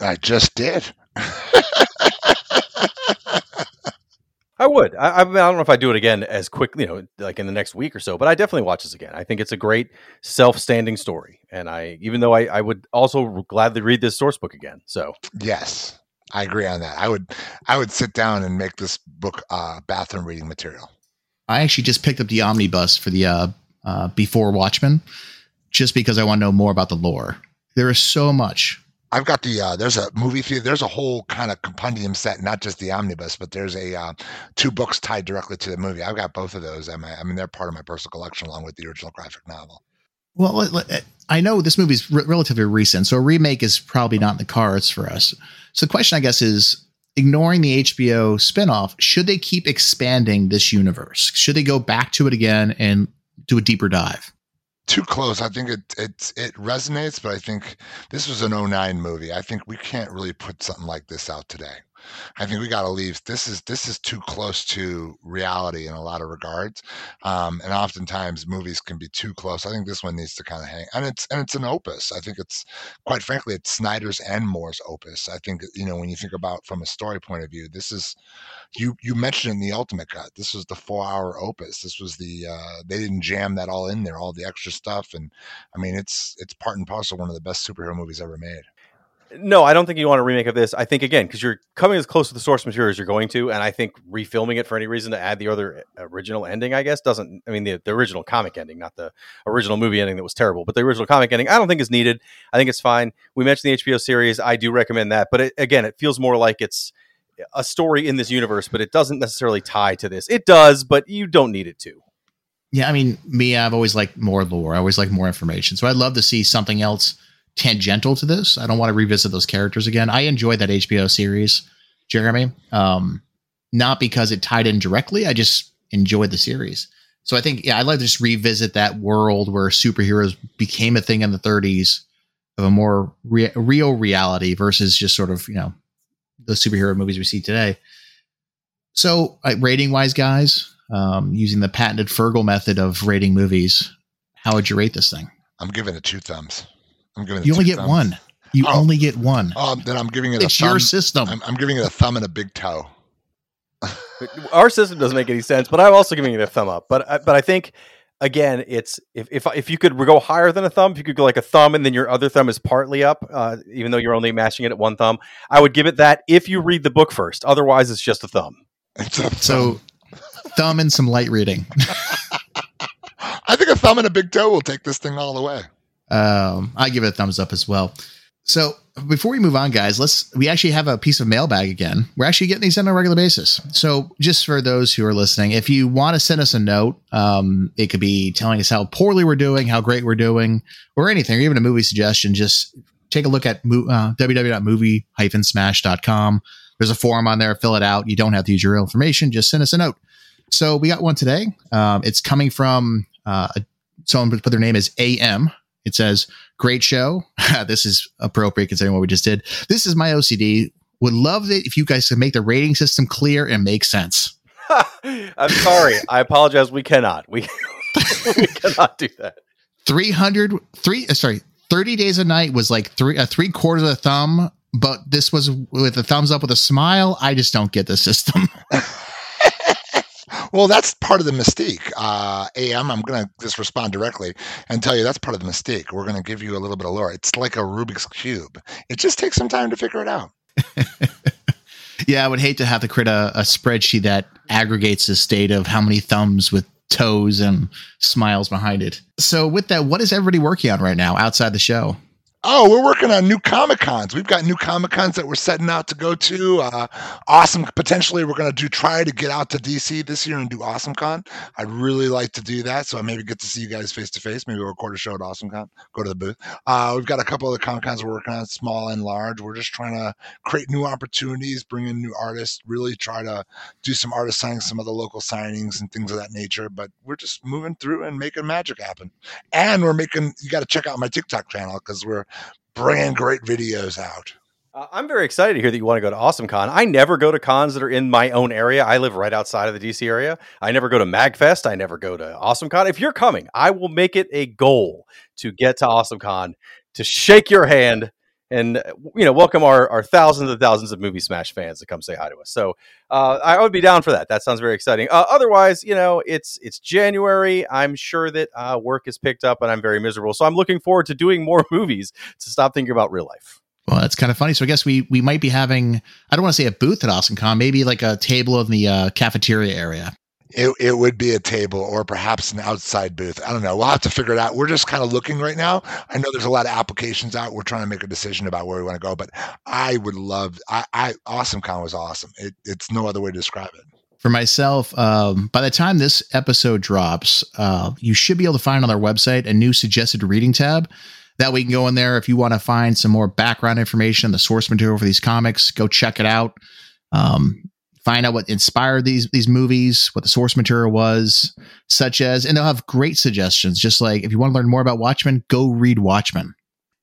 I just did. I would. I, I don't know if I do it again as quickly, you know, like in the next week or so, but I definitely watch this again. I think it's a great self-standing story. And I, even though I, I would also gladly read this source book again. So yes, I agree on that. I would, I would sit down and make this book uh, bathroom reading material. I actually just picked up the omnibus for the, uh, Uh, before Watchmen, just because I want to know more about the lore. There is so much. I've got the, uh, there's a movie theater, there's a whole kind of compendium set, not just the omnibus, but there's a uh, two books tied directly to the movie. I've got both of those. I mean, they're part of my personal collection along with the original graphic novel. Well, I know this movie's re- relatively recent, so a remake is probably not in the cards for us. So the question, I guess, is ignoring the H B O spinoff, should they keep expanding this universe? Should they go back to it again and do a deeper dive? Too close. I think it, it, it resonates, but I think this was an oh nine movie. I think we can't really put something like this out today. I think we got to leave. This is, this is too close to reality in a lot of regards. Um, and oftentimes movies can be too close. I think this one needs to kind of hang, and it's, and it's an opus. I think it's, quite frankly, it's Snyder's and Moore's opus. I think, you know, when you think about from a story point of view, this is, you, you mentioned in the ultimate cut, this was the four hour opus. This was the, uh, they didn't jam that all in there, all the extra stuff. And I mean, it's, it's part and parcel one of the best superhero movies ever made. No, I don't think you want a remake of this. I think, again, because you're coming as close to the source material as you're going to, and I think refilming it for any reason to add the other original ending, I guess, doesn't... I mean, the, the original comic ending, not the original movie ending that was terrible, but the original comic ending, I don't think is needed. I think it's fine. We mentioned the H B O series. I do recommend that. But it, again, it feels more like it's a story in this universe, but it doesn't necessarily tie to this. It does, but you don't need it to. Yeah, I mean, me, I've always liked more lore. I always like more information. So I'd love to see something else tangential to this. I don't want to revisit those characters again. I enjoyed that H B O series, Jeremy, um, not because it tied in directly. I just enjoyed the series. So I think, yeah, I'd like to just revisit that world where superheroes became a thing in the thirties of a more re- real reality versus just sort of, you know, the superhero movies we see today. So uh, rating wise, guys, um, using the patented Fergal method of rating movies, how would you rate this thing? I'm giving it two thumbs. I'm giving it you only get thumbs. one. You oh. only get one. Oh, then I'm giving it. It's a thumb. Your system. I'm, I'm giving it a thumb and a big toe. Our system doesn't make any sense, but I'm also giving it a thumb up. But I, but I think again, it's if if if you could go higher than a thumb, if you could go like a thumb and then your other thumb is partly up, uh, even though you're only matching it at one thumb, I would give it that if you read the book first. Otherwise, it's just a thumb. It's a thumb. So thumb and some light reading. I think a thumb and a big toe will take this thing all the way. Um, I give it a thumbs up as well. So before we move on, guys, let's, we actually have a piece of mailbag again. We're actually getting these on a regular basis. So just for those who are listening, if you want to send us a note, um, it could be telling us how poorly we're doing, how great we're doing, or anything, or even a movie suggestion. Just take a look at uh, w w w dot movie dash smash dot com. There's a form on there. Fill it out. You don't have to use your real information. Just send us a note. So we got one today. Um, it's coming from uh, someone put their name as A M. It says, great show. This is appropriate considering what we just did. This is my O C D. Would love it if you guys could make the rating system clear and make sense. I'm sorry. I apologize. We cannot. We, we cannot do that. three hundred, three, sorry, thirty Days a Night was like three, a three quarters of a thumb, but this was with a thumbs up with a smile. I just don't get the system. Well, that's part of the mystique. Uh, A M, I'm going to just respond directly and tell you that's part of the mystique. We're going to give you a little bit of lore. It's like a Rubik's Cube. It just takes some time to figure it out. Yeah, I would hate to have to create a, a spreadsheet that aggregates this data of how many thumbs with toes and smiles behind it. So with that, what is everybody working on right now outside the show? Oh, we're working on new Comic-Cons. We've got new Comic-Cons that we're setting out to go to. Uh, awesome. Potentially, we're going to do try to get out to D C this year and do AwesomeCon. I'd really like to do that, so I maybe get to see you guys face-to-face. Maybe we'll record a show at AwesomeCon, go to the booth. Uh, we've got a couple of the Comic-Cons we're working on, small and large. We're just trying to create new opportunities, bring in new artists, really try to do some artist signings, some other local signings and things of that nature. But we're just moving through and making magic happen. And we're making – you got to check out my TikTok channel because we're – bringing great videos out. Uh, I'm very excited to hear that you want to go to AwesomeCon. I never go to cons that are in my own area. I live right outside of the D C area. I never go to MagFest. I never go to AwesomeCon. If you're coming, I will make it a goal to get to AwesomeCon, to shake your hand, and you know, welcome our, our thousands and thousands of Movie Smash fans to come say hi to us. So uh, I would be down for that. That sounds very exciting. Uh, otherwise, you know, it's it's January. I'm sure that uh, work is picked up and I'm very miserable. So I'm looking forward to doing more movies to stop thinking about real life. Well, that's kind of funny. So I guess we, we might be having, I don't want to say a booth at AwesomeCon, maybe like a table in the uh, cafeteria area. It it would be a table or perhaps an outside booth. I don't know. We'll have to figure it out. We're just kind of looking right now. I know there's a lot of applications out. We're trying to make a decision about where we want to go, but I would love, I, I AwesomeCon was awesome. It, it's no other way to describe it. For myself, um, by the time this episode drops, uh, you should be able to find on our website a new suggested reading tab. That way you can go in there. If you want to find some more background information, the source material for these comics, go check it out. Um, Find out what inspired these these movies, what the source material was, such as, and they'll have great suggestions. Just like if you want to learn more about Watchmen, go read Watchmen.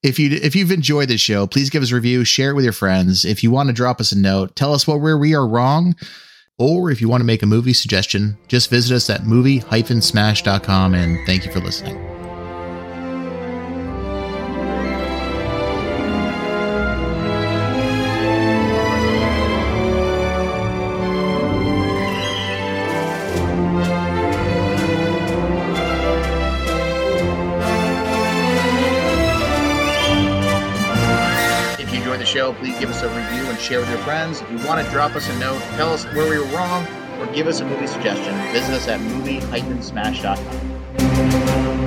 If you if you've enjoyed this show, please give us a review, share it with your friends. If you want to drop us a note, tell us where we are wrong, or if you want to make a movie suggestion, just visit us at movie dash smash dot com. And thank you for listening. Show, please give us a review and share with your friends. If you want to drop us a note, tell us where we were wrong, or give us a movie suggestion, visit us at movie dash smash dot com.